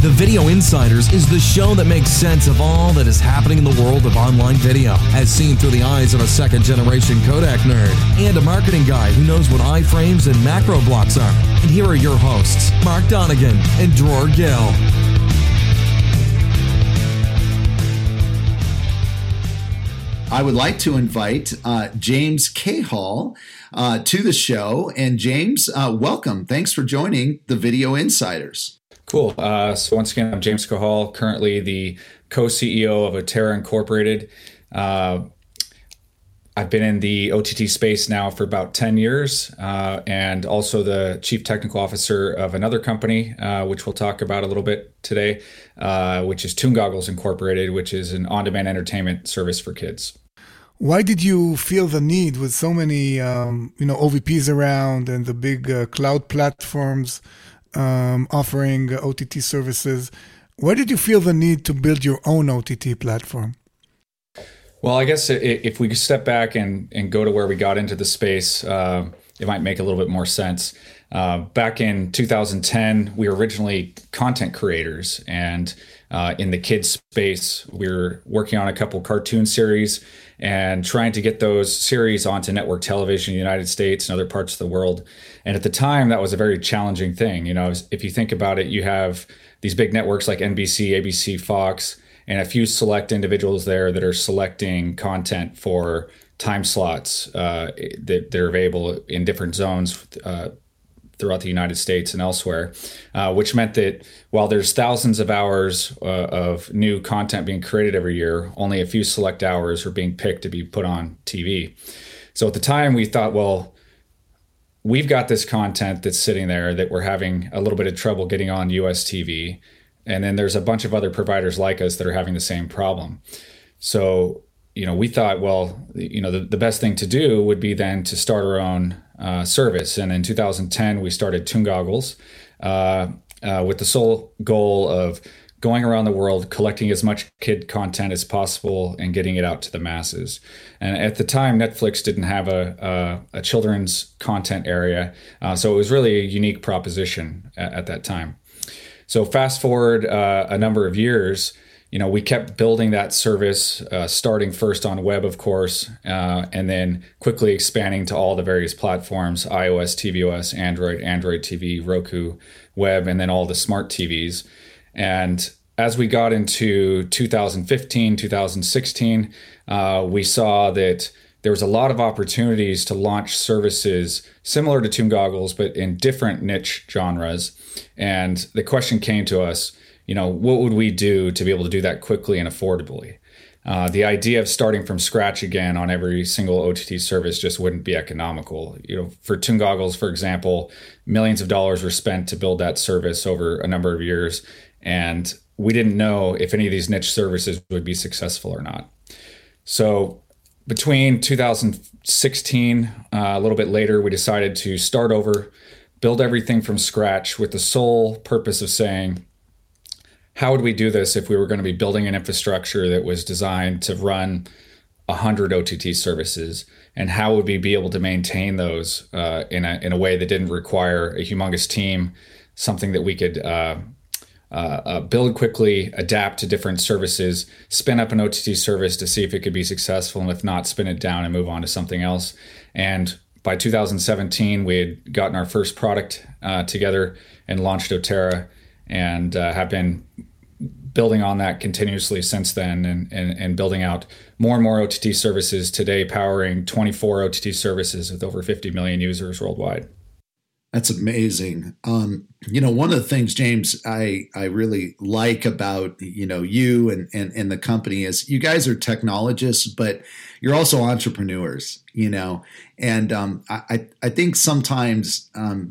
The Video Insiders is the show that makes sense of all that is happening in the world of online video, as seen through the eyes of a second-generation Kodak nerd and a marketing guy who knows what iframes and macro blocks are. And here are your hosts, Mark Donegan and Dror Gill. I would like to invite James Cahall to the show. And James, welcome. Thanks for joining the Video Insiders. Cool. So once again, I'm James Cahall, currently the co-CEO of OTTera Incorporated. I've been in the OTT space now for about 10 years and also the chief technical officer of another company, which we'll talk about a little bit today, which is Toon Goggles Incorporated, which is an on-demand entertainment service for kids. Why did you feel the need with so many, OVPs around and the big cloud platforms offering OTT services? Why did you feel the need to build your own OTT platform? Well, I guess if we step back and go to where we got into the space, it might make a little bit more sense. Back in 2010, we were originally content creators, and in the kids space, we were working on a couple cartoon series and trying to get those series onto network television in the United States and other parts of the world. And at the time, that was a very challenging thing. You know, if you think about it, you have these big networks like NBC, ABC, Fox, and a few select individuals there that are selecting content for time slots that they're available in different zones throughout the United States and elsewhere, which meant that while there's thousands of hours of new content being created every year, only a few select hours are being picked to be put on TV. So at the time we thought, well, we've got this content that's sitting there that we're having a little bit of trouble getting on US TV. And then there's a bunch of other providers like us that are having the same problem. So, we thought, well, the best thing to do would be then to start our own service. And in 2010, we started Toon Goggles with the sole goal of going around the world, collecting as much kid content as possible and getting it out to the masses. And at the time, Netflix didn't have a children's content area. So it was really a unique proposition at that time. So fast forward a number of years, we kept building that service, starting first on web, of course, and then quickly expanding to all the various platforms, iOS, tvOS, Android TV, Roku, web, and then all the smart TVs. And as we got into 2015, 2016, we saw that there was a lot of opportunities to launch services similar to Toon Goggles, but in different niche genres. And the question came to us, what would we do to be able to do that quickly and affordably? The idea of starting from scratch again on every single OTT service just wouldn't be economical. For Toon Goggles, for example, millions of dollars were spent to build that service over a number of years. And we didn't know if any of these niche services would be successful or not. So between 2016, a little bit later, we decided to start over, build everything from scratch with the sole purpose of saying, how would we do this if we were going to be building an infrastructure that was designed to run 100 OTT services? And how would we be able to maintain those in a way that didn't require a humongous team, something that we could build quickly, adapt to different services, spin up an OTT service to see if it could be successful, and if not, spin it down and move on to something else. And by 2017, we had gotten our first product together and launched OTTera, and have been building on that continuously since then, and building out more and more OTT services, today powering 24 OTT services with over 50 million users worldwide. That's amazing. One of the things, James, I really like about, you and the company is you guys are technologists, but you're also entrepreneurs, and I think sometimes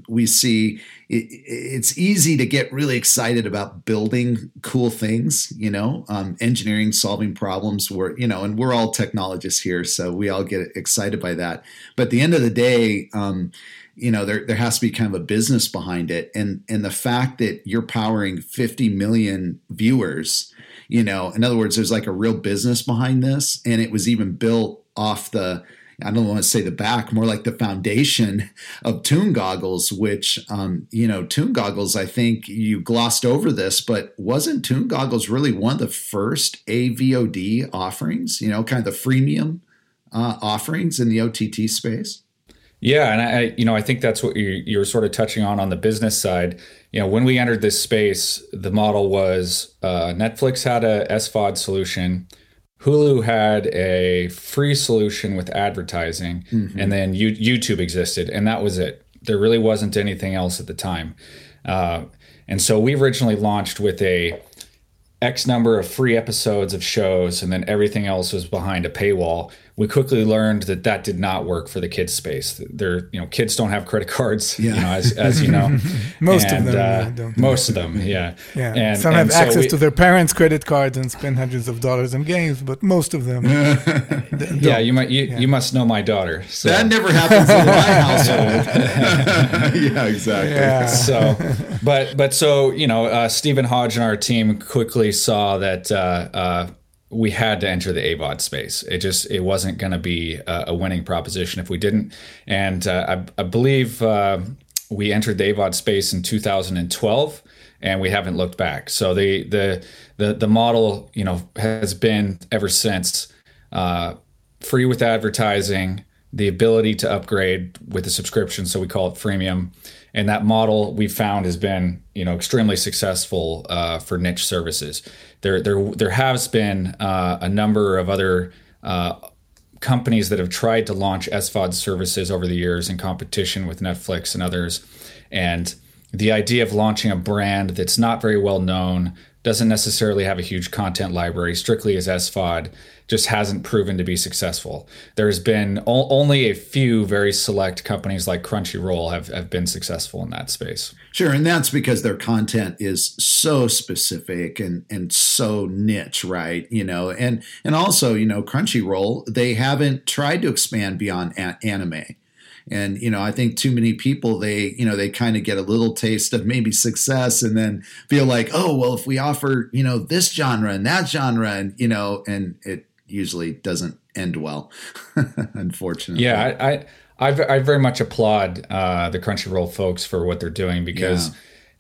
we see it's easy to get really excited about building cool things, engineering, solving problems where, and we're all technologists here, so we all get excited by that. But at the end of the day, there has to be kind of a business behind it. And the fact that you're powering 50 million viewers, in other words, there's like a real business behind this. And it was even built off the, I don't want to say the back, more like the foundation of Toon Goggles, which, Toon Goggles, I think you glossed over this, but wasn't Toon Goggles really one of the first AVOD offerings, kind of the freemium offerings in the OTT space? Yeah. And I think that's what you're sort of touching on the business side. When we entered this space, the model was Netflix had a SVOD solution. Hulu had a free solution with advertising, and then YouTube existed, and that was it. There really wasn't anything else at the time. And so we originally launched with a X number of free episodes of shows, and then everything else was behind a paywall. We quickly learned that did not work for the kids space. They're, kids don't have credit cards, as you know. Most of them don't. And some have access to their parents' credit cards and spend hundreds of dollars on games, but most of them don't. Yeah, you must know my daughter. So. That never happens in my household. Yeah, exactly. Yeah. So Stephen Hodge and our team quickly saw that we had to enter the AVOD space. It wasn't going to be a winning proposition if we didn't. And I believe we entered the AVOD space in 2012, and we haven't looked back. So the model, has been ever since free with advertising, the ability to upgrade with a subscription. So we call it freemium. And that model we found has been, extremely successful for niche services. There has been a number of other companies that have tried to launch SVOD services over the years in competition with Netflix and others. And the idea of launching a brand that's not very well known, doesn't necessarily have a huge content library, strictly as SVOD, just hasn't proven to be successful. There's been only a few very select companies like Crunchyroll have been successful in that space. Sure, and that's because their content is so specific and so niche, right? And also, Crunchyroll, they haven't tried to expand beyond anime. And, I think too many people, they kind of get a little taste of maybe success and then feel like, oh, well, if we offer, this genre and that genre and it usually doesn't end well, unfortunately. Yeah, I very much applaud the Crunchyroll folks for what they're doing, because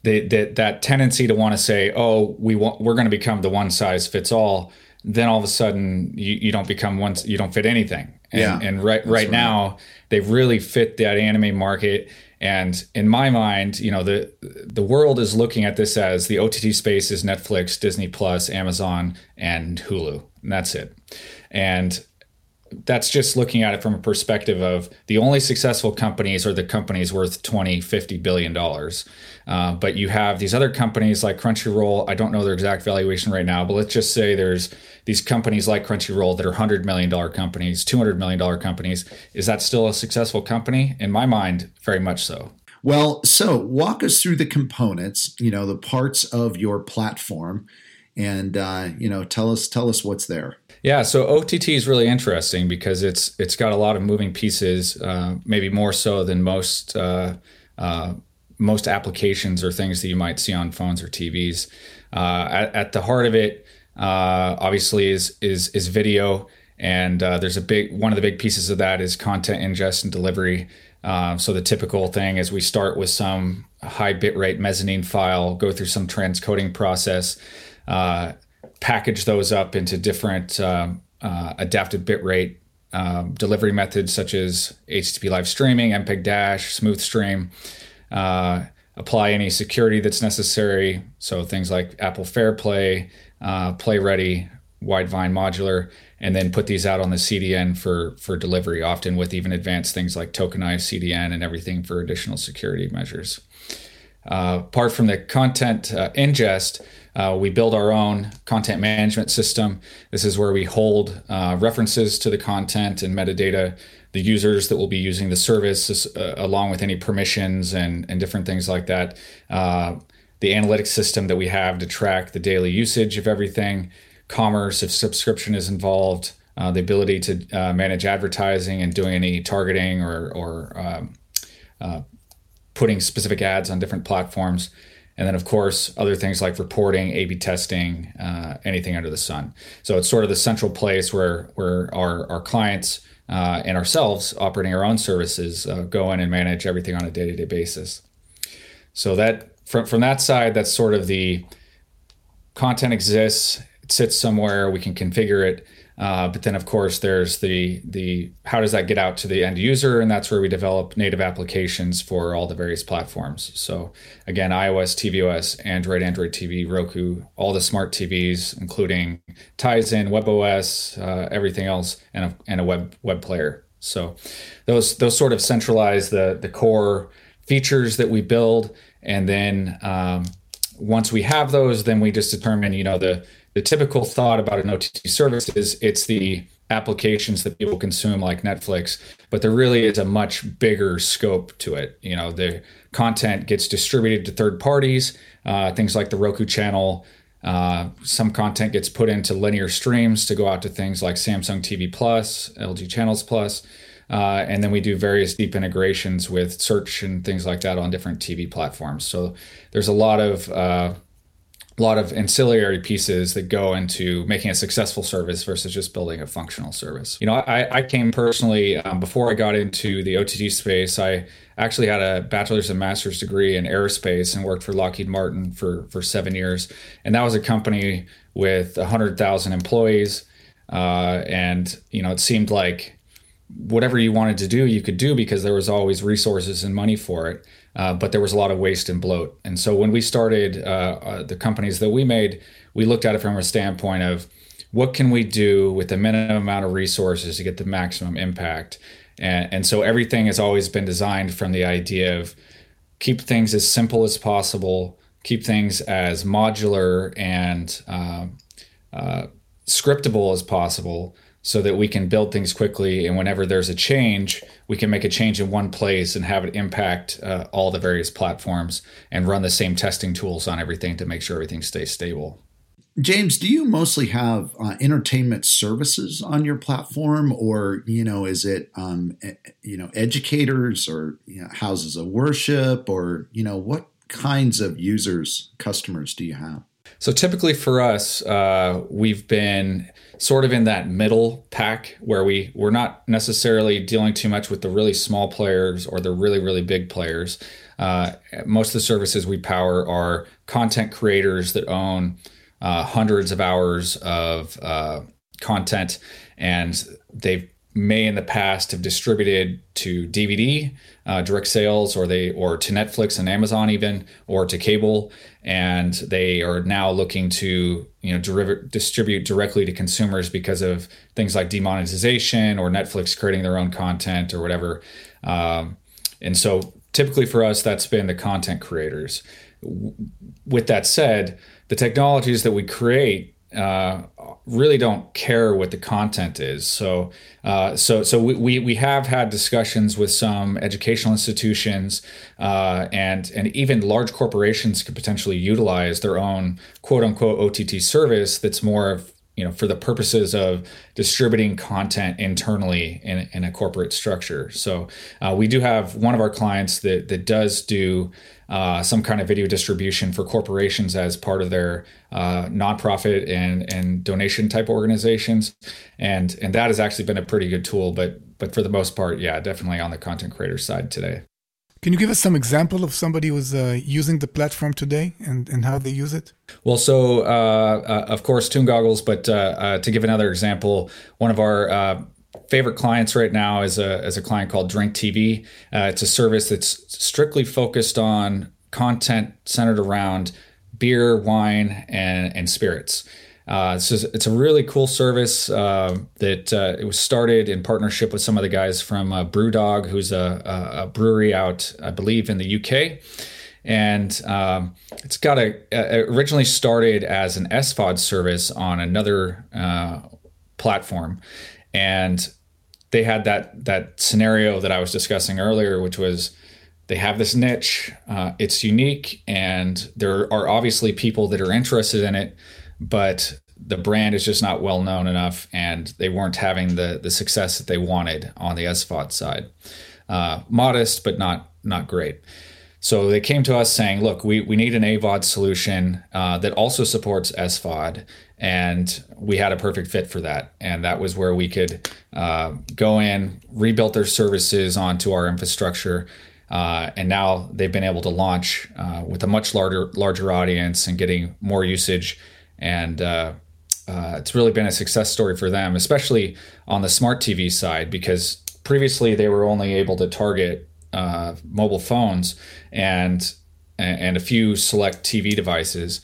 that tendency to want to say, oh, we're going to become the one size fits all. Then all of a sudden you don't become one, you don't fit anything. And right now they really fit that anime market. And in my mind, the world is looking at this as the OTT space is Netflix, Disney Plus, Amazon, and Hulu. And that's it. And that's just looking at it from a perspective of the only successful companies are the companies worth $20-50 billion. But you have these other companies like Crunchyroll. I don't know their exact valuation right now, but let's just say there's these companies like Crunchyroll that are $100 million companies, $200 million companies. Is that still a successful company? In my mind, very much so. Well, so walk us through the components, the parts of your platform, and, tell us what's there. Yeah, so OTT is really interesting because it's got a lot of moving pieces, maybe more so than most applications or things that you might see on phones or TVs. At the heart of it, obviously, is video, and there's one of the big pieces of that is content ingest and delivery. So the typical thing is we start with some high bitrate mezzanine file, go through some transcoding process. Package those up into different adaptive bitrate delivery methods such as HTTP Live Streaming, MPEG Dash, Smooth Stream, apply any security that's necessary. So things like Apple Fairplay, PlayReady, Widevine Modular, and then put these out on the CDN for delivery, often with even advanced things like tokenized CDN and everything for additional security measures. Apart from the content ingest, we build our own content management system. This is where we hold references to the content and metadata, the users that will be using the service, along with any permissions and different things like that. The analytics system that we have to track the daily usage of everything, commerce, if subscription is involved, the ability to manage advertising and doing any targeting or putting specific ads on different platforms. And then, of course, other things like reporting, A/B testing, anything under the sun. So it's sort of the central place where our clients and ourselves operating our own services, go in and manage everything on a day-to-day basis. So that from that side, that's sort of the content exists, it sits somewhere, we can configure it. But then, of course, there's the how does that get out to the end user? And that's where we develop native applications for all the various platforms. So again, iOS, tvOS, Android, Android TV, Roku, all the smart TVs, including ties in webOS, everything else, and a web player. So those sort of centralize the core features that we build. And then once we have those, then we just determine, the typical thought about an OTT service is it's the applications that people consume, like Netflix, but there really is a much bigger scope to it. The content gets distributed to third parties, things like the Roku channel. Some content gets put into linear streams to go out to things like Samsung TV Plus, LG Channels Plus, and then we do various deep integrations with search and things like that on different TV platforms. So there's a lot of ancillary pieces that go into making a successful service versus just building a functional service. I came personally, before I got into the OTT space, I actually had a bachelor's and master's degree in aerospace and worked for Lockheed Martin for 7 years. And that was a company with 100,000 employees. And it seemed like whatever you wanted to do, you could do because there was always resources and money for it. But there was a lot of waste and bloat. And so when we started the companies that we made, we looked at it from a standpoint of what can we do with the minimum amount of resources to get the maximum impact. And so everything has always been designed from the idea of keep things as simple as possible, keep things as modular and scriptable as possible, so that we can build things quickly. And whenever there's a change, we can make a change in one place and have it impact all the various platforms and run the same testing tools on everything to make sure everything stays stable. James, do you mostly have entertainment services on your platform, or, is it, educators or houses of worship, or, what kinds of users, customers do you have? So typically for us, we've been sort of in that middle pack where we're not necessarily dealing too much with the really small players or the really, really big players. Most of the services we power are content creators that own hundreds of hours of content, and they may in the past have distributed to DVD, direct sales, or to Netflix and Amazon even, or to cable. And they are now looking to, distribute directly to consumers because of things like demonetization or Netflix creating their own content or whatever. And so typically for us, that's been the content creators. With that said, the technologies that we create really don't care what the content is. So we have had discussions with some educational institutions, and even large corporations could potentially utilize their own quote unquote OTT service that's more of, for the purposes of distributing content internally in a corporate structure. So we do have one of our clients that does do some kind of video distribution for corporations as part of their nonprofit and donation type organizations. And that has actually been a pretty good tool, but for the most part, yeah, definitely on the content creator side today. Can you give us some example of somebody who's using the platform today and how they use it? Well, so of course, Toon Goggles, but to give another example, one of our favorite clients right now is a client called Drink TV. It's a service that's strictly focused on content centered around beer, wine, and spirits. So it's a really cool service that it was started in partnership with some of the guys from BrewDog, who's a brewery out, I believe, in the UK. And it's got originally started as an SVOD service on another platform. And they had that scenario that I was discussing earlier, which was they have this niche, it's unique, and there are obviously people that are interested in it, but the brand is just not well known enough, and they weren't having the success that they wanted on the SVOD side. Modest, but not great. So they came to us saying, look, we need an AVOD solution that also supports SVOD. And we had a perfect fit for that. And that was where we could go in, rebuild their services onto our infrastructure. And now they've been able to launch with a much larger audience and getting more usage. And it's really been a success story for them, especially on the smart TV side, because previously they were only able to target mobile phones and a few select TV devices.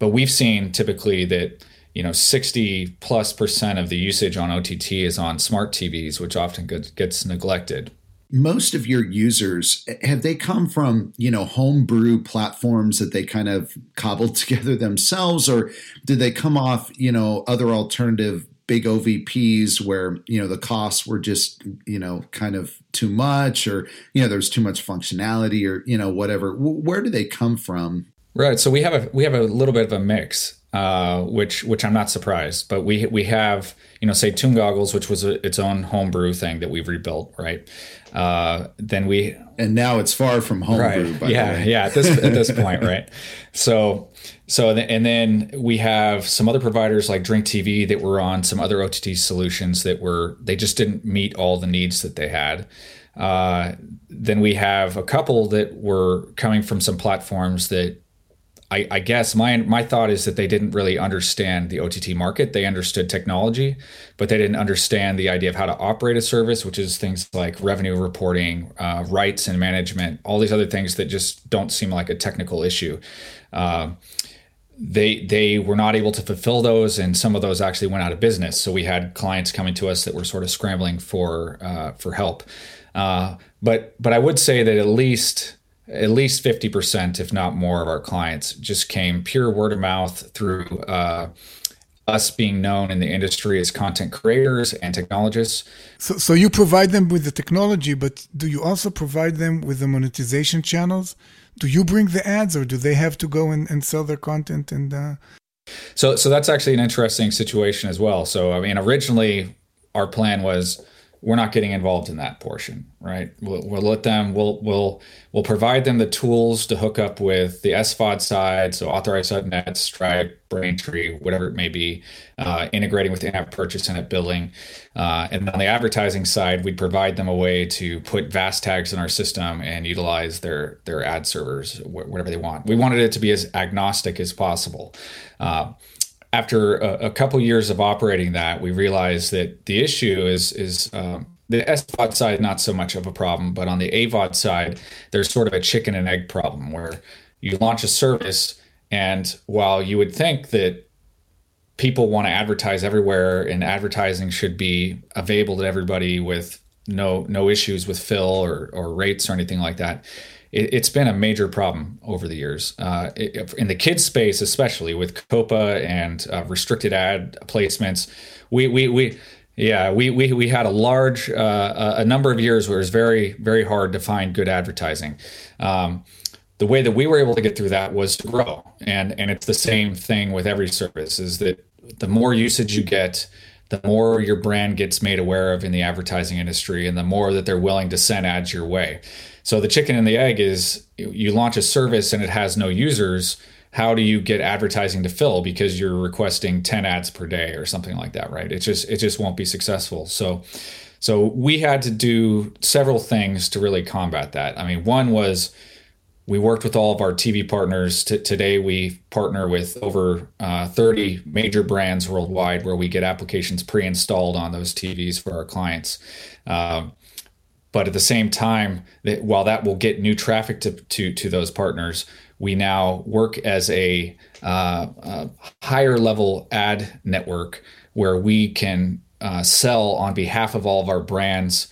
But we've seen typically that, 60+% of the usage on OTT is on smart TVs, which often gets neglected. Most of your users, have they come from, homebrew platforms that they kind of cobbled together themselves, or did they come off, other alternative big OVPs where, the costs were just, kind of too much, or, there's too much functionality, or, whatever? Where do they come from? Right. So we have a little bit of a mix, which I'm not surprised. But we have, say Toon Goggles, which was its own homebrew thing that we've rebuilt. Right. And now it's far from homebrew. Right. By the way. Yeah. At this point. Right. And then we have some other providers like Drink TV that were on some other OTT solutions they just didn't meet all the needs that they had. Then we have a couple that were coming from some platforms that I guess my thought is that they didn't really understand the OTT market. They understood technology, but they didn't understand the idea of how to operate a service, which is things like revenue reporting, rights and management, all these other things that just don't seem like a technical issue. They were not able to fulfill those, and some of those actually went out of business. So we had clients coming to us that were sort of scrambling for help. But I would say that at least 50%, if not more, of our clients just came pure word of mouth through us being known in the industry as content creators and technologists. So you provide them with the technology, but do you also provide them with the monetization channels? Do you bring the ads, or do they have to go and sell their content? And So that's actually an interesting situation as well. So, originally our plan was, we're not getting involved in that portion, right? We'll let them. We'll provide them the tools to hook up with the SVOD side, so Authorize.net, Stripe, Braintree, whatever it may be, integrating with in-app purchase and app billing. And on the advertising side, we'd provide them a way to put VAS tags in our system and utilize their ad servers, whatever they want. We wanted it to be as agnostic as possible. After a couple years of operating that, we realized that the issue is the SVOD side, not so much of a problem, but on the AVOD side, there's sort of a chicken and egg problem where you launch a service, and while you would think that people want to advertise everywhere and advertising should be available to everybody with no issues with fill or rates or anything like that, it's been a major problem over the years, in the kids space, especially with COPA and restricted ad placements. We had a large a number of years where it was very, very hard to find good advertising. The way that we were able to get through that was to grow, and it's the same thing with every service: is that the more usage you get, the more your brand gets made aware of in the advertising industry, and the more that they're willing to send ads your way. So the chicken and the egg is, you launch a service and it has no users. How do you get advertising to fill? Because you're requesting 10 ads per day or something like that, right? It just won't be successful. So we had to do several things to really combat that. One was, we worked with all of our TV partners. Today, we partner with over 30 major brands worldwide, where we get applications pre-installed on those TVs for our clients. But at the same time, while that will get new traffic to those partners, we now work as a higher level ad network where we can sell on behalf of all of our brands,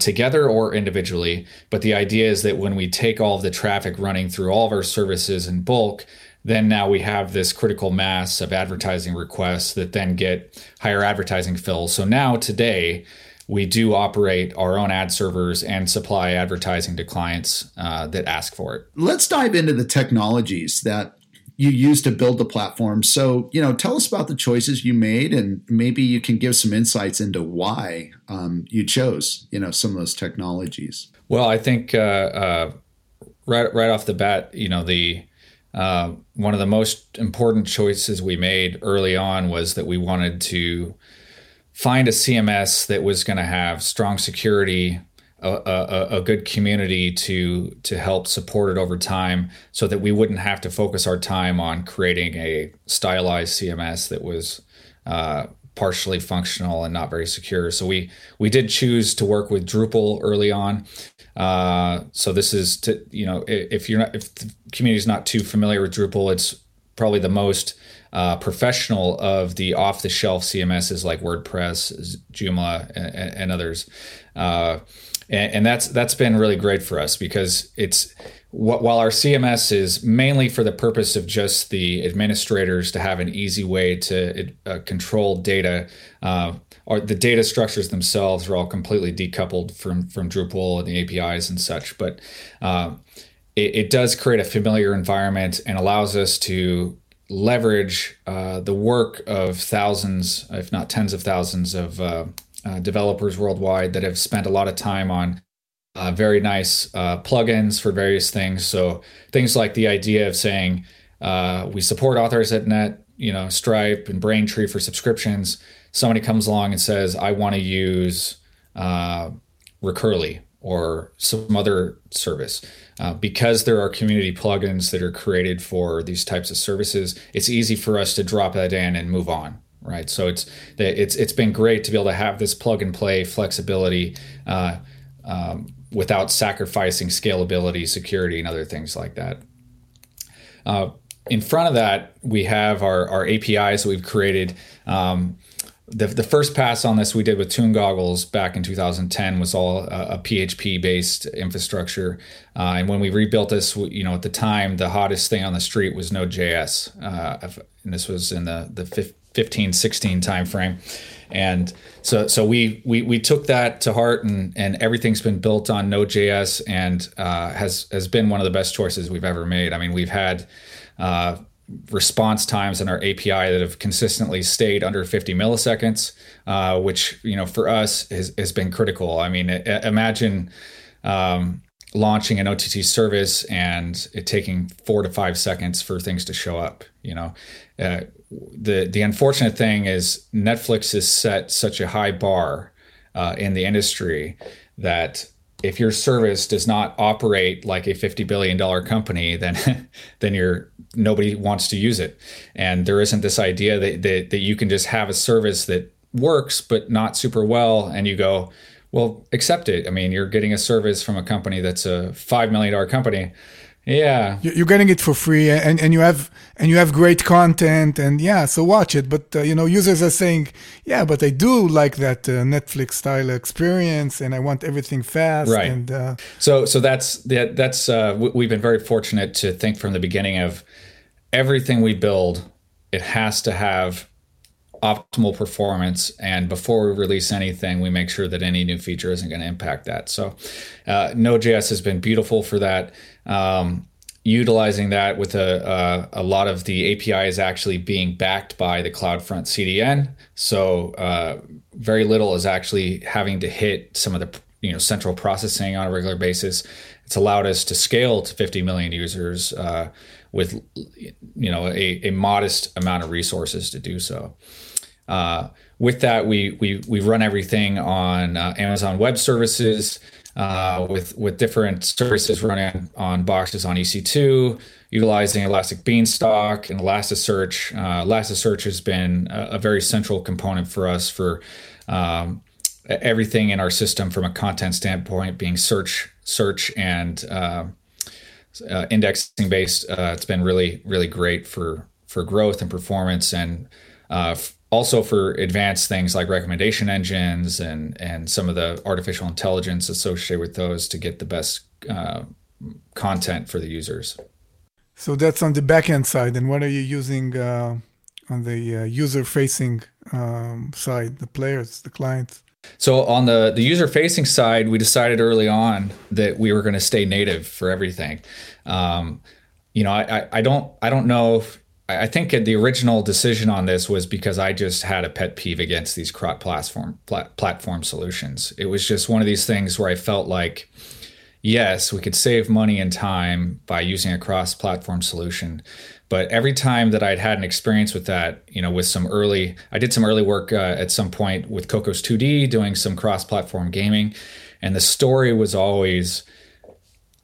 together or individually. But the idea is that when we take all of the traffic running through all of our services in bulk, then now we have this critical mass of advertising requests that then get higher advertising fills. So now today, we do operate our own ad servers and supply advertising to clients that ask for it. Let's dive into the technologies that you use to build the platform. So, tell us about the choices you made, and maybe you can give some insights into why you chose, some of those technologies. Well, I think right off the bat, you know, the one of the most important choices we made early on was that we wanted to find a CMS that was going to have strong security, a good community to help support it over time, so that we wouldn't have to focus our time on creating a stylized CMS that was partially functional and not very secure. So we did choose to work with Drupal early on. So this is to, you know, if the community is not too familiar with Drupal, it's probably the most professional of the off-the-shelf CMSs like WordPress, Joomla, and others. And that's been really great for us, because it's while our CMS is mainly for the purpose of just the administrators to have an easy way to control data, or the data structures themselves are all completely decoupled from Drupal and the APIs and such. But it does create a familiar environment and allows us to leverage the work of thousands, if not tens of thousands of developers worldwide that have spent a lot of time on very nice plugins for various things. So things like the idea of saying we support Authorize.net, you know, Stripe and Braintree for subscriptions. Somebody comes along and says, I want to use Recurly or some other service. Because there are community plugins that are created for these types of services, it's easy for us to drop that in and move on. Right, so it's been great to be able to have this plug and play flexibility without sacrificing scalability, security, and other things like that. In front of that, we have our APIs that we've created. The first pass on this we did with Toon Goggles back in 2010 was all a PHP based infrastructure, and when we rebuilt this, you know, at the time the hottest thing on the street was Node.js, and this was in the 15-16 timeframe, and so we took that to heart, and everything's been built on Node.js, and has been one of the best choices we've ever made. I mean, we've had response times in our API that have consistently stayed under 50 milliseconds, which, you know, for us has been critical. I mean, imagine launching an OTT service and it taking 4 to 5 seconds for things to show up. You know, the unfortunate thing is Netflix has set such a high bar in the industry that if your service does not operate like a $50 billion company, then nobody wants to use it. And there isn't this idea that you can just have a service that works but not super well, and you go, well, accept it. I mean, you're getting a service from a company that's a $5 million company. Yeah, you're getting it for free, and you have great content, and yeah, so watch it. But you know, users are saying, yeah, but I do like that Netflix style experience, and I want everything fast. Right. And so that's we've been very fortunate to think from the beginning of everything we build, it has to have optimal performance, and before we release anything, we make sure that any new feature isn't going to impact that. So Node.js has been beautiful for that. Utilizing that with a lot of the APIs actually being backed by the CloudFront CDN, so very little is actually having to hit some of the, you know, central processing on a regular basis. It's allowed us to scale to 50 million users with, you know, a modest amount of resources to do so. With that, we run everything on Amazon Web Services, with different services running on boxes on EC2, utilizing Elastic Beanstalk and Elasticsearch. Elasticsearch has been a very central component for us for everything in our system from a content standpoint, being search and indexing based. It's been really, really great for growth and performance, and also for advanced things like recommendation engines and some of the artificial intelligence associated with those to get the best content for the users. So that's on the backend side. And what are you using on the user-facing side, the players, the clients? So on the user-facing side, we decided early on that we were going to stay native for everything. You know, I don't know if, I think the original decision on this was because I just had a pet peeve against these cross-platform solutions. It was just one of these things where I felt like yes, we could save money and time by using a cross-platform solution. But every time that I'd had an experience with that, you know, with some early, I did some early work at some point with Cocos 2D, doing some cross-platform gaming. And the story was always,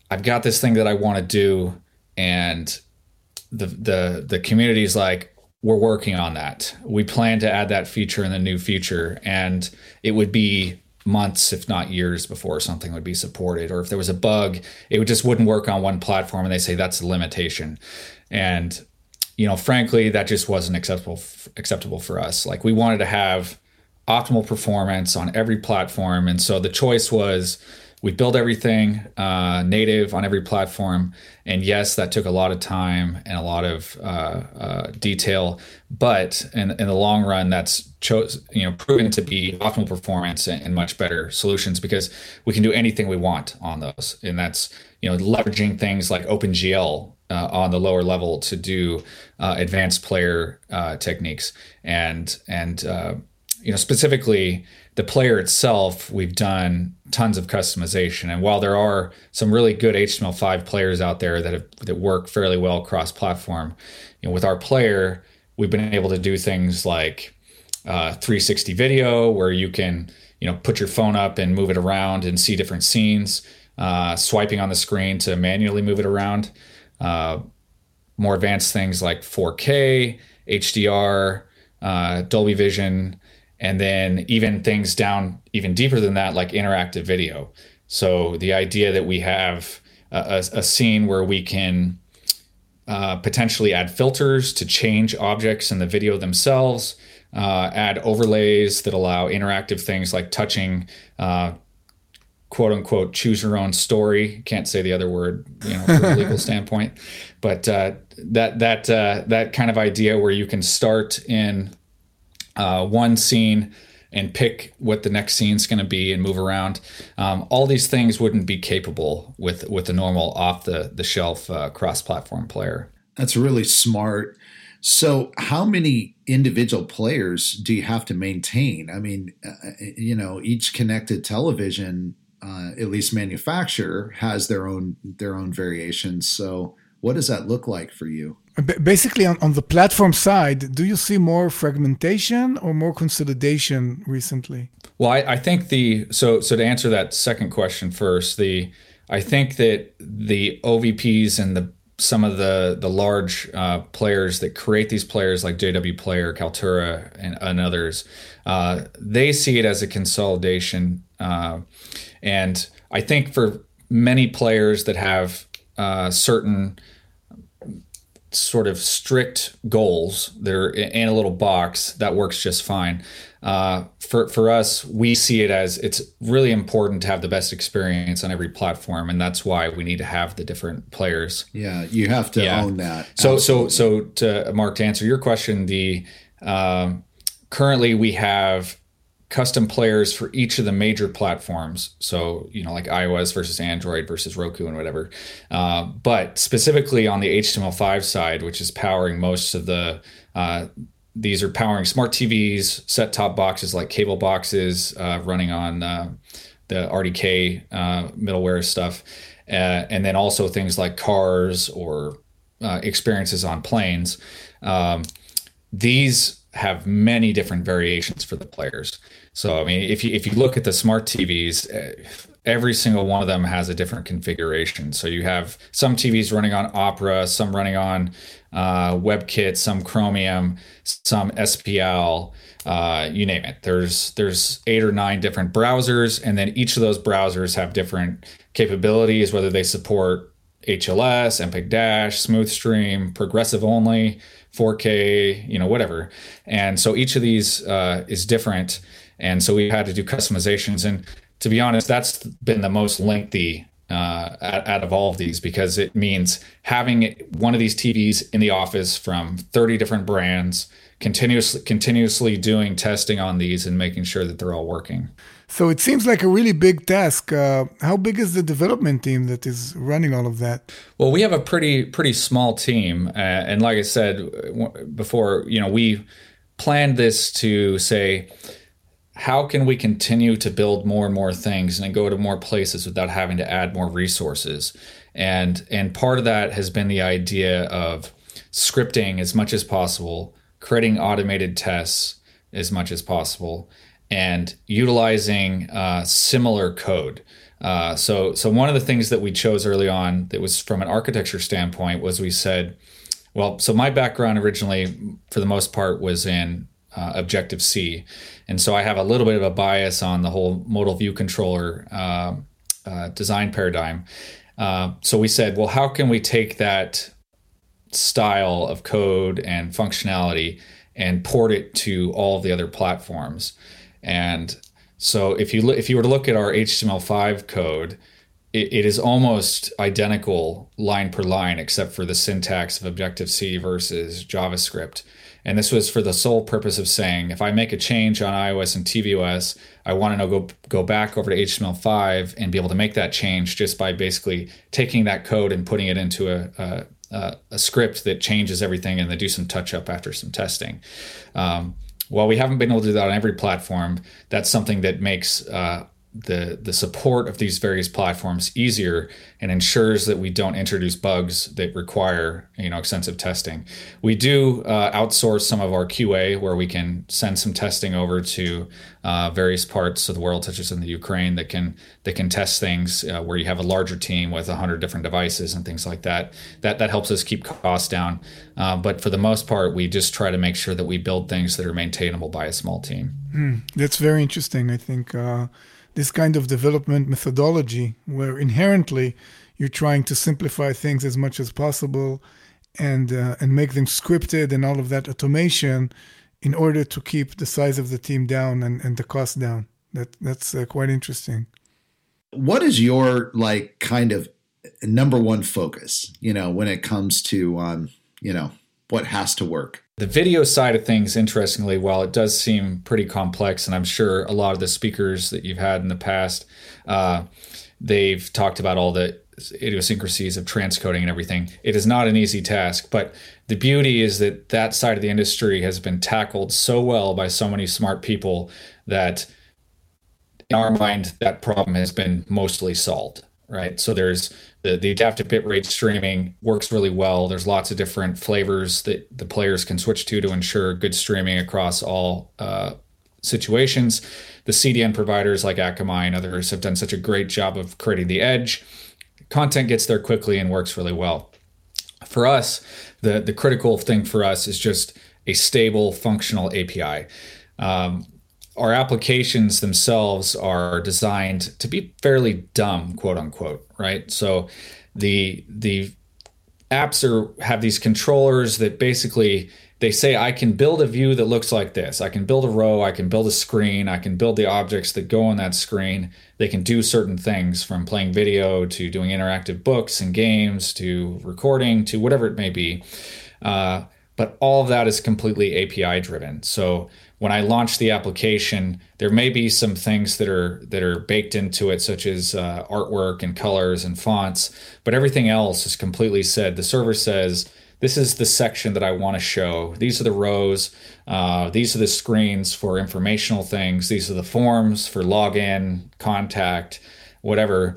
I've got this thing that I want to do. And the community is like, we're working on that. We plan to add that feature in the new future. And it would be months, if not years, before something would be supported. Or if there was a bug, it would just wouldn't work on one platform. And they say that's a limitation. And, you know, frankly, that just wasn't acceptable for us. Like, we wanted to have optimal performance on every platform. And so the choice was, we build everything native on every platform. And yes, that took a lot of time and a lot of detail. But in the long run, that's proven to be optimal performance and much better solutions, because we can do anything we want on those. And that's, you know, leveraging things like OpenGL on the lower level to do advanced player techniques. And specifically the player itself, we've done tons of customization. And while there are some really good HTML5 players out there that work fairly well cross-platform, you know, with our player, we've been able to do things like 360 video, where you can, you know, put your phone up and move it around and see different scenes, swiping on the screen to manually move it around. More advanced things like 4K, HDR, Dolby Vision. And then even things down even deeper than that, like interactive video. So the idea that we have a scene where we can potentially add filters to change objects in the video themselves, add overlays that allow interactive things like touching, quote unquote, choose your own story. Can't say the other word, you know, from a legal standpoint, but that kind of idea where you can start in one scene and pick what the next scene's going to be and move around. All these things wouldn't be capable with the normal off the shelf cross-platform player. That's really smart. So how many individual players do you have to maintain? I mean, each connected television, at least manufacturer, has their own variations. So what does that look like for you? Basically, on the platform side, do you see more fragmentation or more consolidation recently? Well, I think so to answer that second question first, I think that the OVPs and some of the large players that create these players, like JW Player, Kaltura, and others, they see it as a consolidation, and I think for many players that have certain sort of strict goals, they're in a little box that works just fine. For us, we see it as it's really important to have the best experience on every platform, and that's why we need to have the different players. Yeah, you have to own that. So to Mark, to answer your question, the currently we have custom players for each of the major platforms. So, you know, like iOS versus Android versus Roku and whatever. But specifically on the HTML5 side, which is powering most of these are powering smart TVs, set-top boxes like cable boxes, running on the RDK middleware stuff. And then also things like cars or experiences on planes. These have many different variations for the players. So, I mean, if you look at the smart TVs, every single one of them has a different configuration. So you have some TVs running on Opera, some running on WebKit, some Chromium, some SPL, you name it. There's 8 or 9 different browsers, and then each of those browsers have different capabilities, whether they support HLS, MPEG Dash, Smooth Stream, Progressive Only, 4K, you know, whatever. And so each of these is different. And so we had to do customizations. And to be honest, that's been the most lengthy out of all of these, because it means having one of these TVs in the office from 30 different brands, continuously doing testing on these and making sure that they're all working. So it seems like a really big task. How big is the development team that is running all of that? Well, we have a pretty small team. And like I said before, you know, we planned this to say, how can we continue to build more and more things and go to more places without having to add more resources? And part of that has been the idea of scripting as much as possible, creating automated tests as much as possible, and utilizing similar code. So one of the things that we chose early on that was from an architecture standpoint was we said, well, so my background originally, for the most part, was in Objective-C. And so I have a little bit of a bias on the whole modal view controller design paradigm. So we said, well, how can we take that style of code and functionality and port it to all of the other platforms? And so if you were to look at our HTML5 code, it is almost identical line per line, except for the syntax of Objective-C versus JavaScript. And this was for the sole purpose of saying, if I make a change on iOS and tvOS, I want to go back over to HTML5 and be able to make that change just by basically taking that code and putting it into a script that changes everything, and they do some touch-up after some testing. While we haven't been able to do that on every platform, that's something that makes the support of these various platforms easier and ensures that we don't introduce bugs that require, extensive testing. We do outsource some of our QA, where we can send some testing over to various parts of the world, such as in the Ukraine, that can test things where you have a larger team with 100 different devices and things like that. That helps us keep costs down. But for the most part, we just try to make sure that we build things that are maintainable by a small team. That's very interesting. I think this kind of development methodology, where inherently you're trying to simplify things as much as possible and make them scripted and all of that automation in order to keep the size of the team down and the cost down. That's quite interesting. What is your kind of number one focus, when it comes to, what has to work? The video side of things, interestingly, while it does seem pretty complex, and I'm sure a lot of the speakers that you've had in the past, they've talked about all the idiosyncrasies of transcoding and everything. It is not an easy task, but the beauty is that side of the industry has been tackled so well by so many smart people that in our mind, that problem has been mostly solved. Right. So there's the adaptive bitrate streaming works really well. There's lots of different flavors that the players can switch to ensure good streaming across all situations. The CDN providers like Akamai and others have done such a great job of creating the edge. Content gets there quickly and works really well. For us, the critical thing for us is just a stable, functional API. Our applications themselves are designed to be fairly dumb, quote unquote, right? So the apps have these controllers that basically they say, I can build a view that looks like this. I can build a row. I can build a screen. I can build the objects that go on that screen. They can do certain things, from playing video to doing interactive books and games to recording to whatever it may be. But all of that is completely API driven. So when I launch the application, there may be some things that are baked into it, such as artwork and colors and fonts, but everything else is completely said. The server says, this is the section that I want to show. These are the rows. These are the screens for informational things. These are the forms for login, contact, whatever.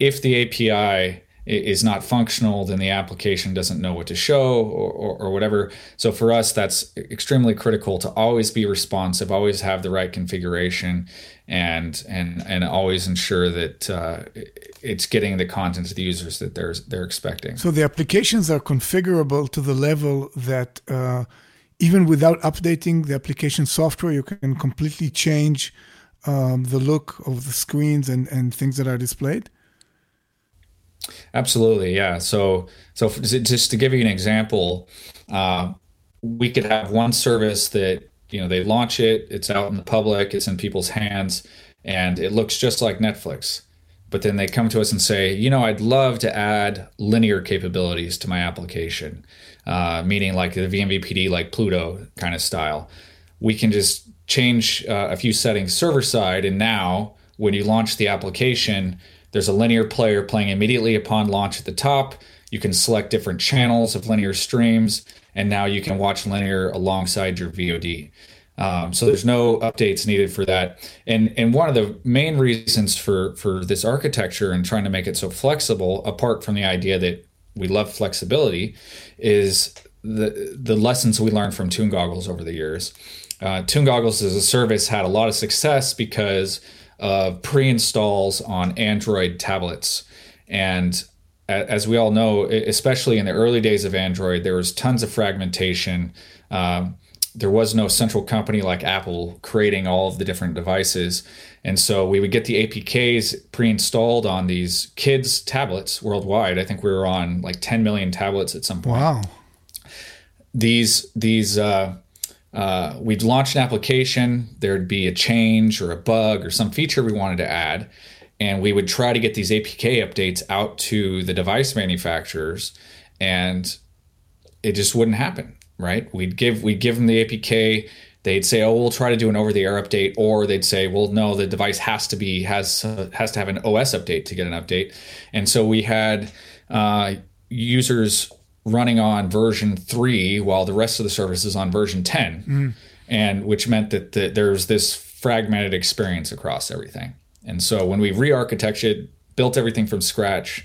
If the API is not functional, then the application doesn't know what to show or whatever. So for us, that's extremely critical to always be responsive, always have the right configuration, and always ensure that it's getting the content to the users that they're expecting. So the applications are configurable to the level that even without updating the application software, you can completely change the look of the screens and things that are displayed? Absolutely, yeah. So just to give you an example, we could have one service that, they launch it, it's out in the public, it's in people's hands, and it looks just like Netflix. But then they come to us and say, I'd love to add linear capabilities to my application, meaning like the VMVPD, like Pluto kind of style. We can just change a few settings server side, and now when you launch the application, there's a linear player playing immediately upon launch at the top. You can select different channels of linear streams, and now you can watch linear alongside your VOD. So there's no updates needed for that. And one of the main reasons for this architecture and trying to make it so flexible, apart from the idea that we love flexibility, is the lessons we learned from Toon Goggles over the years. Toon Goggles as a service had a lot of success because of pre-installs on Android tablets. And as we all know, especially in the early days of Android, there was tons of fragmentation. There was no central company like Apple creating all of the different devices. And so we would get the APKs pre-installed on these kids' tablets worldwide. I think we were on like 10 million tablets at some point. Wow. These we'd launch an application, there'd be a change or a bug or some feature we wanted to add. And we would try to get these APK updates out to the device manufacturers, and it just wouldn't happen, right? We'd give them the APK. They'd say, "Oh, we'll try to do an over-the-air update," or they'd say, "Well, no, the device has to have an OS update to get an update." And so we had users running on version 3 while the rest of the service is on version 10, and which meant that there's this fragmented experience across everything. And so when we re-architected, built everything from scratch,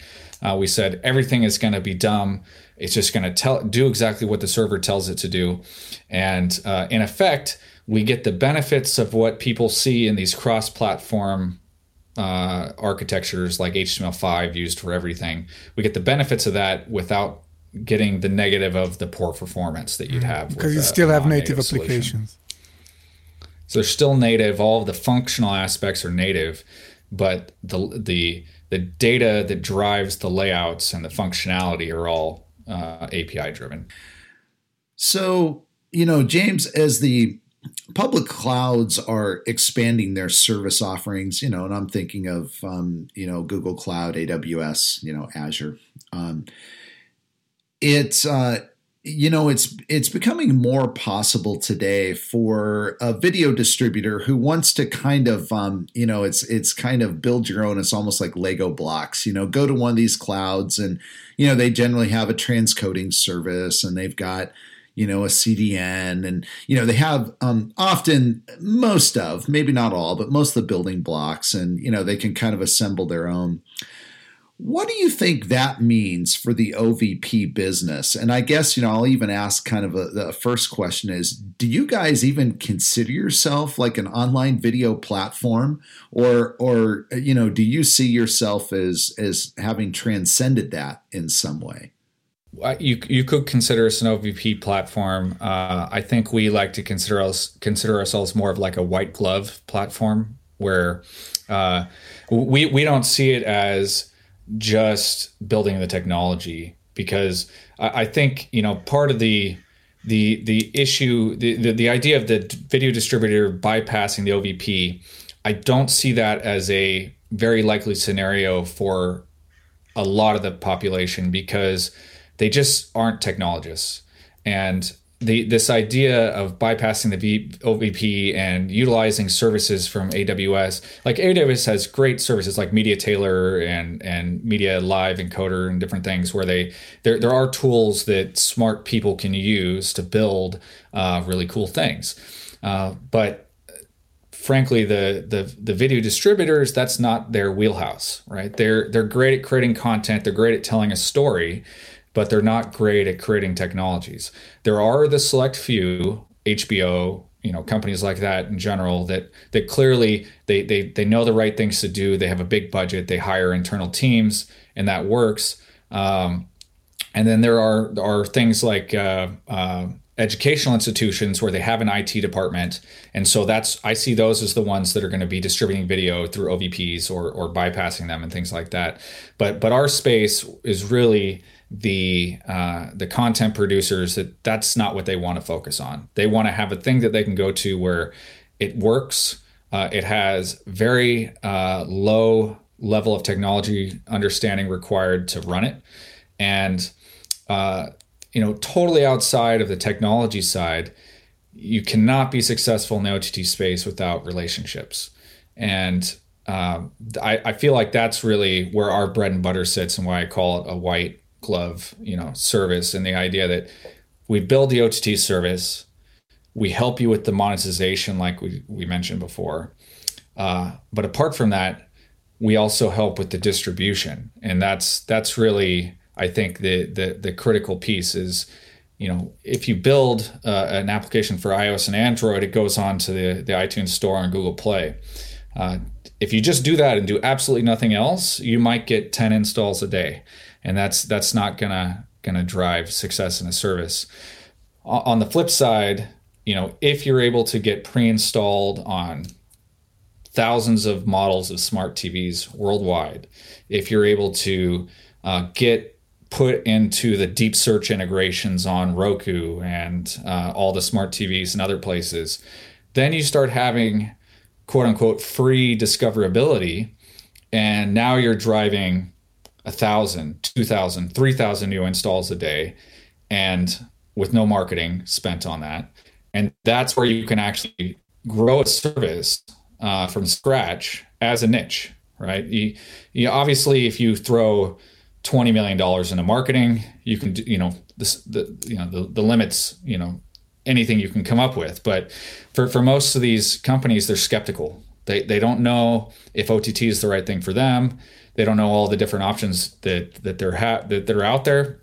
we said everything is going to be dumb. It's just going to do exactly what the server tells it to do. And in effect, we get the benefits of what people see in these cross-platform architectures like HTML5 used for everything. We get the benefits of that without getting the negative of the poor performance that you'd have. Because you still have native applications. So they're still native. All of the functional aspects are native, but the data that drives the layouts and the functionality are all API driven. So, James, as the public clouds are expanding their service offerings, and I'm thinking of, Google Cloud, AWS, Azure, it's becoming more possible today for a video distributor who wants to kind of, it's kind of build your own. It's almost like Lego blocks, go to one of these clouds and, they generally have a transcoding service and they've got, a CDN and, they have often most of, maybe not all, but most of the building blocks and, they can kind of assemble their own. What do you think that means for the OVP business? And I guess, I'll even ask kind of the first question is, do you guys even consider yourself like an online video platform or do you see yourself as having transcended that in some way? You could consider us an OVP platform. I think we like to consider ourselves more of like a white glove platform where we don't see it as just building the technology, because I think part of the issue, the idea of the video distributor bypassing the OVP, I don't see that as a very likely scenario for a lot of the population because they just aren't technologists. And this idea of bypassing the OVP and utilizing services from AWS, like AWS has great services like Media Tailor and Media Live Encoder and different things where there are tools that smart people can use to build really cool things. But frankly, the video distributors, that's not their wheelhouse, right? They're great at creating content. They're great at telling a story, but they're not great at creating technologies. There are the select few, HBO, companies like that in general that clearly they know the right things to do. They have a big budget. They hire internal teams, and that works. And then there are things like educational institutions where they have an IT department, and so I see those as the ones that are going to be distributing video through OVPs or bypassing them and things like that. But our space is really the content producers that's not what they want to focus on. They want to have a thing that they can go to where it works. It has very low level of technology understanding required to run it. And, totally outside of the technology side, you cannot be successful in the OTT space without relationships. And I feel like that's really where our bread and butter sits and why I call it a white glove service, and the idea that we build the OTT service, We help you with the monetization, like we mentioned before. But apart from that, we also help with the distribution. And that's really, I think, the critical piece is, you know, if you build an application for iOS and Android, it goes on to the iTunes Store and Google Play. If you just do that and do absolutely nothing else, you might get 10 installs a day. And that's not gonna drive success in a service. On the flip side, you know, if you're able to get pre-installed on thousands of models of smart TVs worldwide, if you're able to get put into the deep search integrations on Roku and all the smart TVs and other places, then you start having quote unquote free discoverability. And now you're driving 1,000, 2,000, 3,000 new installs a day, and with no marketing spent on that. And that's where you can actually grow a service from scratch as a niche, right? You obviously, if you throw $20 million into marketing, you can do, you know, the limits, you know, anything you can come up with. But for most of these companies, they're skeptical. They don't know if OTT is the right thing for them. They don't know all the different options that are out there.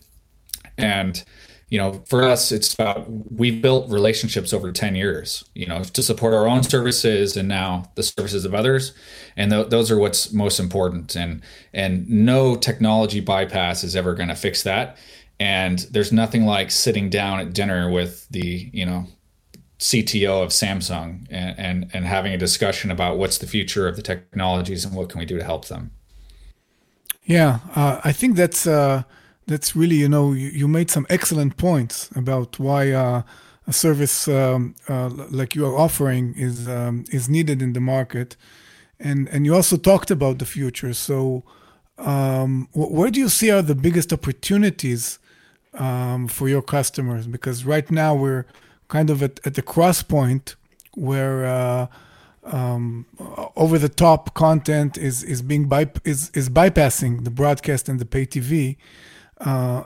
And you know, for us, it's about, we built relationships over 10 years, you know, to support our own services and now the services of others. And those are what's most important. And no technology bypass is ever going to fix that. And there's nothing like sitting down at dinner with the, you know, CTO of Samsung and having a discussion about what's the future of the technologies and what can we do to help them. Yeah, I think that's really, you know, you made some excellent points about why a service like you are offering is needed in the market, and you also talked about the future. So, where do you see are the biggest opportunities for your customers? Because right now we're kind of at the cross point where over the top content is bypassing the broadcast and the pay TV.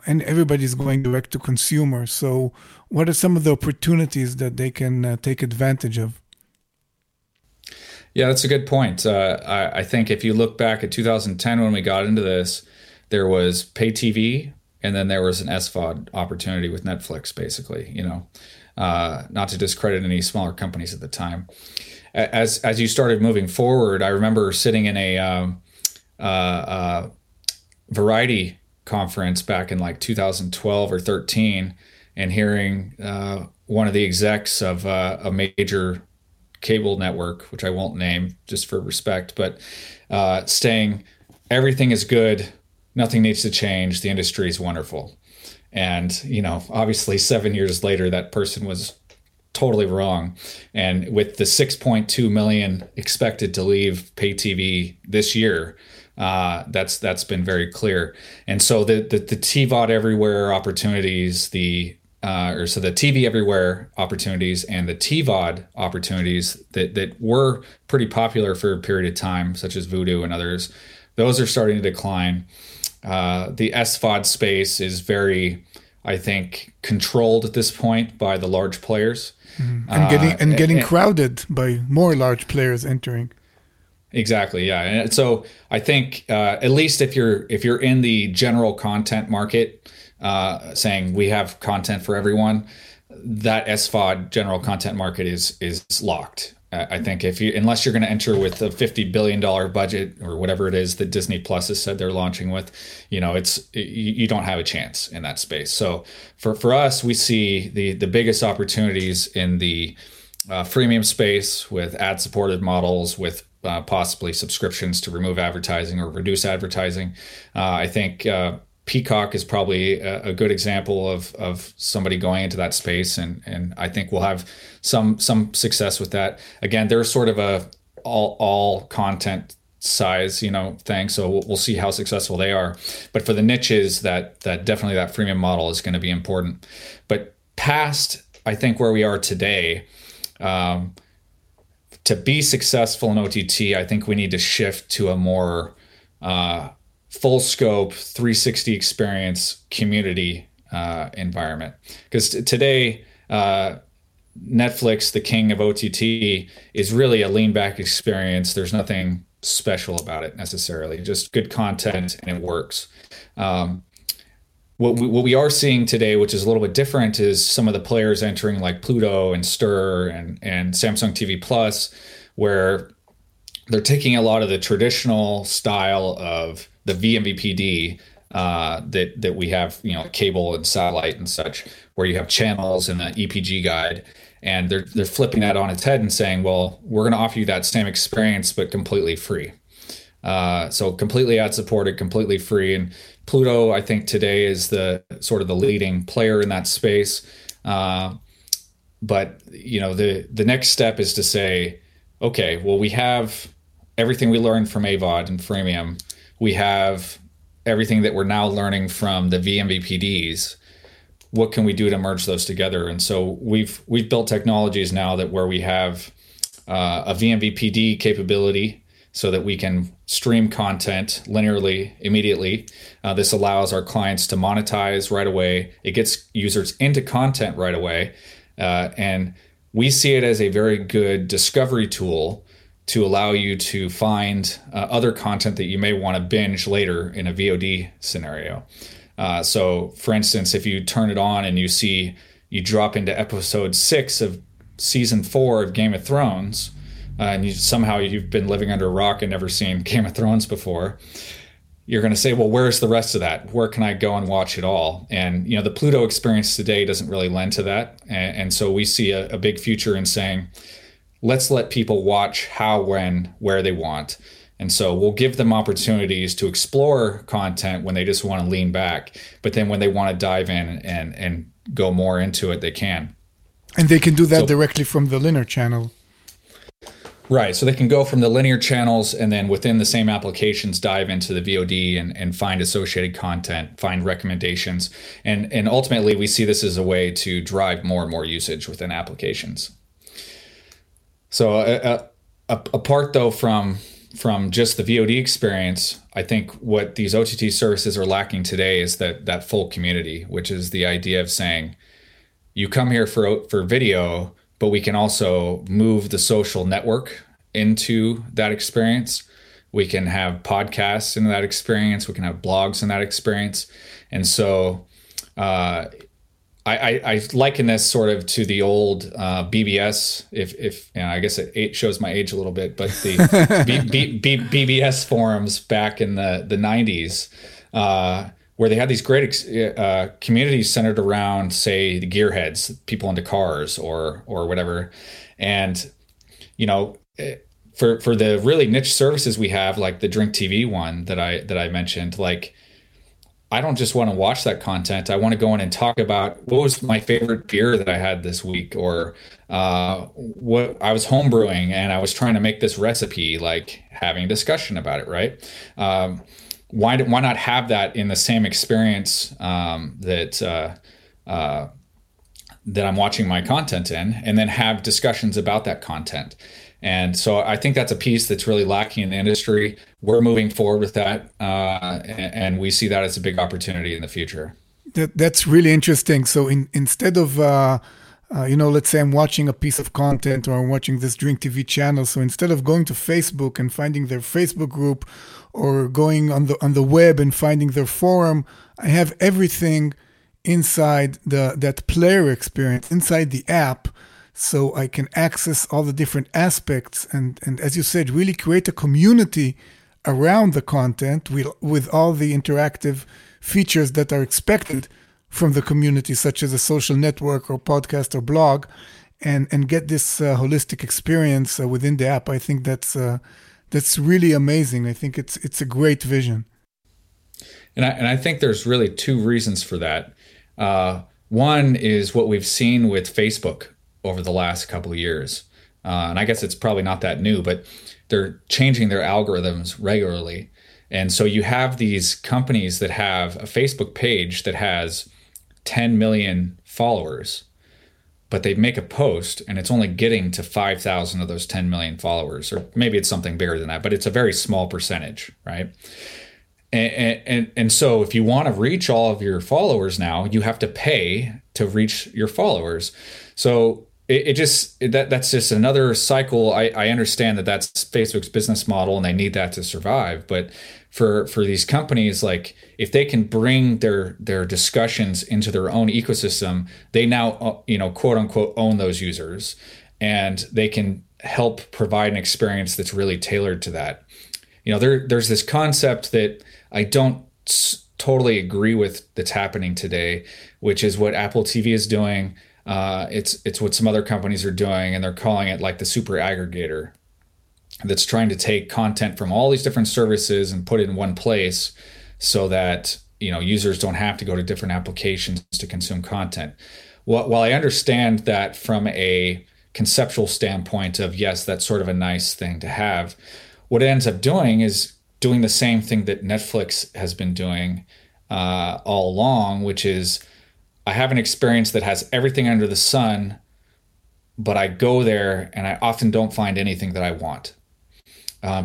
And everybody's going direct to consumer. So what are some of the opportunities that they can take advantage of? Yeah, that's a good point. I think if you look back at 2010, when we got into this, there was pay TV, and then there was an SVOD opportunity with Netflix, basically, you know, not to discredit any smaller companies at the time. As you started moving forward, I remember sitting in a variety conference back in like 2012 or 13 and hearing one of the execs of a major cable network, which I won't name just for respect, but saying everything is good, nothing needs to change, the industry is wonderful. And, you know, obviously 7 years later, that person was totally wrong. And with the 6.2 million expected to leave pay TV this year, that's been very clear. And so the TVOD everywhere opportunities, the TV everywhere opportunities and the TVOD opportunities that were pretty popular for a period of time, such as Vudu and others, those are starting to decline. The SVOD space is very, I think, controlled at this point by the large players. Mm-hmm. And getting crowded by more large players entering. Exactly. Yeah. And so I think at least if you're in the general content market, saying we have content for everyone, that SVOD general content market is locked. I think unless you're going to enter with a $50 billion budget or whatever it is that Disney Plus has said they're launching with, you know, you don't have a chance in that space. So for us, we see the biggest opportunities in the freemium space with ad supported models, with possibly subscriptions to remove advertising or reduce advertising. I think Peacock is probably a good example of somebody going into that space, and I think we'll have some success with that. Again, they're sort of a all content size, you know, thing, so we'll see how successful they are. But for the niches, that definitely that freemium model is going to be important. But past, I think, where we are today. To be successful in OTT, I think we need to shift to a more full scope, 360 experience community environment. Because today, Netflix, the king of OTT, is really a lean back experience. There's nothing special about it necessarily, just good content and it works. What we are seeing today, which is a little bit different, is some of the players entering like Pluto and Stir and Samsung TV Plus, where they're taking a lot of the traditional style of the VMVPD that we have, you know, cable and satellite and such, where you have channels and the EPG guide. And they're flipping that on its head and saying, well, we're going to offer you that same experience, but completely free. So completely ad supported, completely free. And Pluto, I think today is the sort of the leading player in that space. But, you know, the next step is to say, okay, well, we have everything we learned from AVOD and freemium. We have everything that we're now learning from the VMVPDs. What can we do to merge those together? And so we've built technologies now that where we have a VMVPD capability so that we can stream content linearly immediately. This allows our clients to monetize right away. It gets users into content right away. And we see it as a very good discovery tool to allow you to find other content that you may want to binge later in a VOD scenario. So for instance, if you turn it on and you drop into episode 6 of season 4 of Game of Thrones, and you've been living under a rock and never seen Game of Thrones before, you're going to say, well, where's the rest of that? Where can I go and watch it all? And, you know, the Pluto experience today doesn't really lend to that. And so we see a big future in saying, let's let people watch how, when, where they want. And so we'll give them opportunities to explore content when they just want to lean back. But then when they want to dive in and go more into it, they can. And they can do that directly from the linear channel. Right. So they can go from the linear channels and then within the same applications, dive into the VOD and find associated content, find recommendations. And ultimately, we see this as a way to drive more and more usage within applications. So apart, though, from just the VOD experience, I think what these OTT services are lacking today is that full community, which is the idea of saying, you come here for video, but we can also move the social network into that experience. We can have podcasts in that experience. We can have blogs in that experience. And so I liken this sort of to the old BBS, if you know, I guess it shows my age a little bit, but the BBS forums back in the 90s, where they had these great communities centered around, say, the gearheads, people into cars or whatever. And, you know, for the really niche services we have, like the Drink TV one that I mentioned, like, I don't just want to watch that content. I want to go in and talk about what was my favorite beer that I had this week, or what I was homebrewing and I was trying to make this recipe, like having a discussion about it, right? Why not have that in the same experience that I'm watching my content in, and then have discussions about that content? And so I think that's a piece that's really lacking in the industry. We're moving forward with that, and we see that as a big opportunity in the future. That's really interesting. So instead of, you know, let's say I'm watching a piece of content or I'm watching this Drink TV channel. So instead of going to Facebook and finding their Facebook group or going on the web and finding their forum, I have everything inside that player experience, inside the app. So I can access all the different aspects and as you said, really create a community around the content with all the interactive features that are expected from the community, such as a social network or podcast or blog, and get this holistic experience within the app. I think that's really amazing. I think it's a great vision. And I think there's really two reasons for that. One is what we've seen with Facebook over the last couple of years. And I guess it's probably not that new, but they're changing their algorithms regularly. And so you have these companies that have a Facebook page that has 10 million followers, but they make a post and it's only getting to 5,000 of those 10 million followers, or maybe it's something bigger than that, but it's a very small percentage, right? And so if you want to reach all of your followers now, you have to pay to reach your followers. So That's just another cycle. I understand that that's Facebook's business model and they need that to survive. But for these companies, like if they can bring their discussions into their own ecosystem, they now, quote unquote, own those users, and they can help provide an experience that's really tailored to that. There's this concept that I don't totally agree with that's happening today, which is what Apple TV is doing. It's what some other companies are doing, and they're calling it like the super aggregator that's trying to take content from all these different services and put it in one place so that, users don't have to go to different applications to consume content. While I understand that from a conceptual standpoint of, yes, that's sort of a nice thing to have, what it ends up doing is doing the same thing that Netflix has been doing all along, which is, I have an experience that has everything under the sun, but I go there and I often don't find anything that I want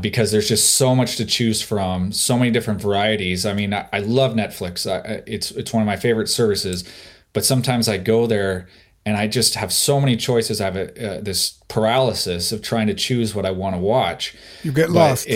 because there's just so much to choose from, so many different varieties. I mean, I love Netflix. It's one of my favorite services, but sometimes I go there and I just have so many choices. I have this paralysis of trying to choose what I want to watch. You get lost.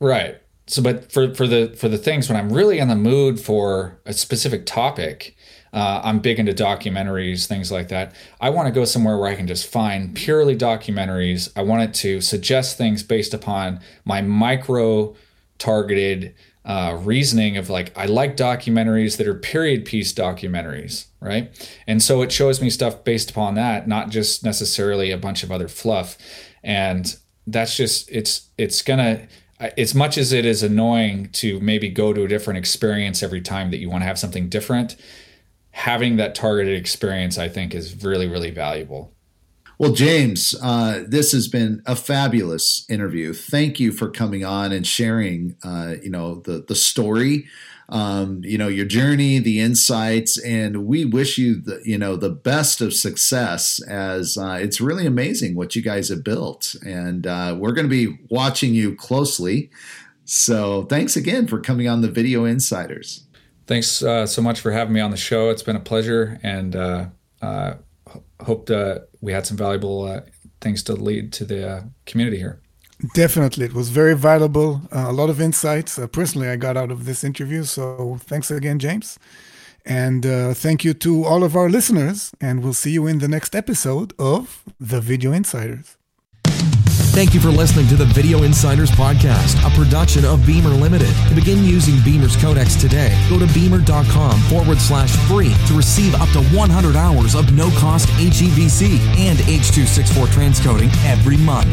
Right. So, but for the things when I'm really in the mood for a specific topic, I'm big into documentaries, things like that. I want to go somewhere where I can just find purely documentaries. I want it to suggest things based upon my micro-targeted reasoning of like, I like documentaries that are period piece documentaries, right? And so it shows me stuff based upon that, not just necessarily a bunch of other fluff. And that's just, it's gonna, as much as it is annoying to maybe go to a different experience every time that you want to have something different, having that targeted experience, I think, is really, really valuable. Well, James, this has been a fabulous interview. Thank you for coming on and sharing, the story, your journey, the insights, and we wish you the best of success, as it's really amazing what you guys have built, and we're going to be watching you closely. So thanks again for coming on the Video Insiders. Thanks so much for having me on the show. It's been a pleasure, and hope we had some valuable things to lead to the community here. Definitely. It was very valuable. A lot of insights. Personally, I got out of this interview. So thanks again, James. And thank you to all of our listeners. And we'll see you in the next episode of The Video Insiders. Thank you for listening to the Video Insiders Podcast, a production of Beamer Limited. To begin using Beamer's codecs today, go to beamer.com/free to receive up to 100 hours of no-cost HEVC and H.264 transcoding every month.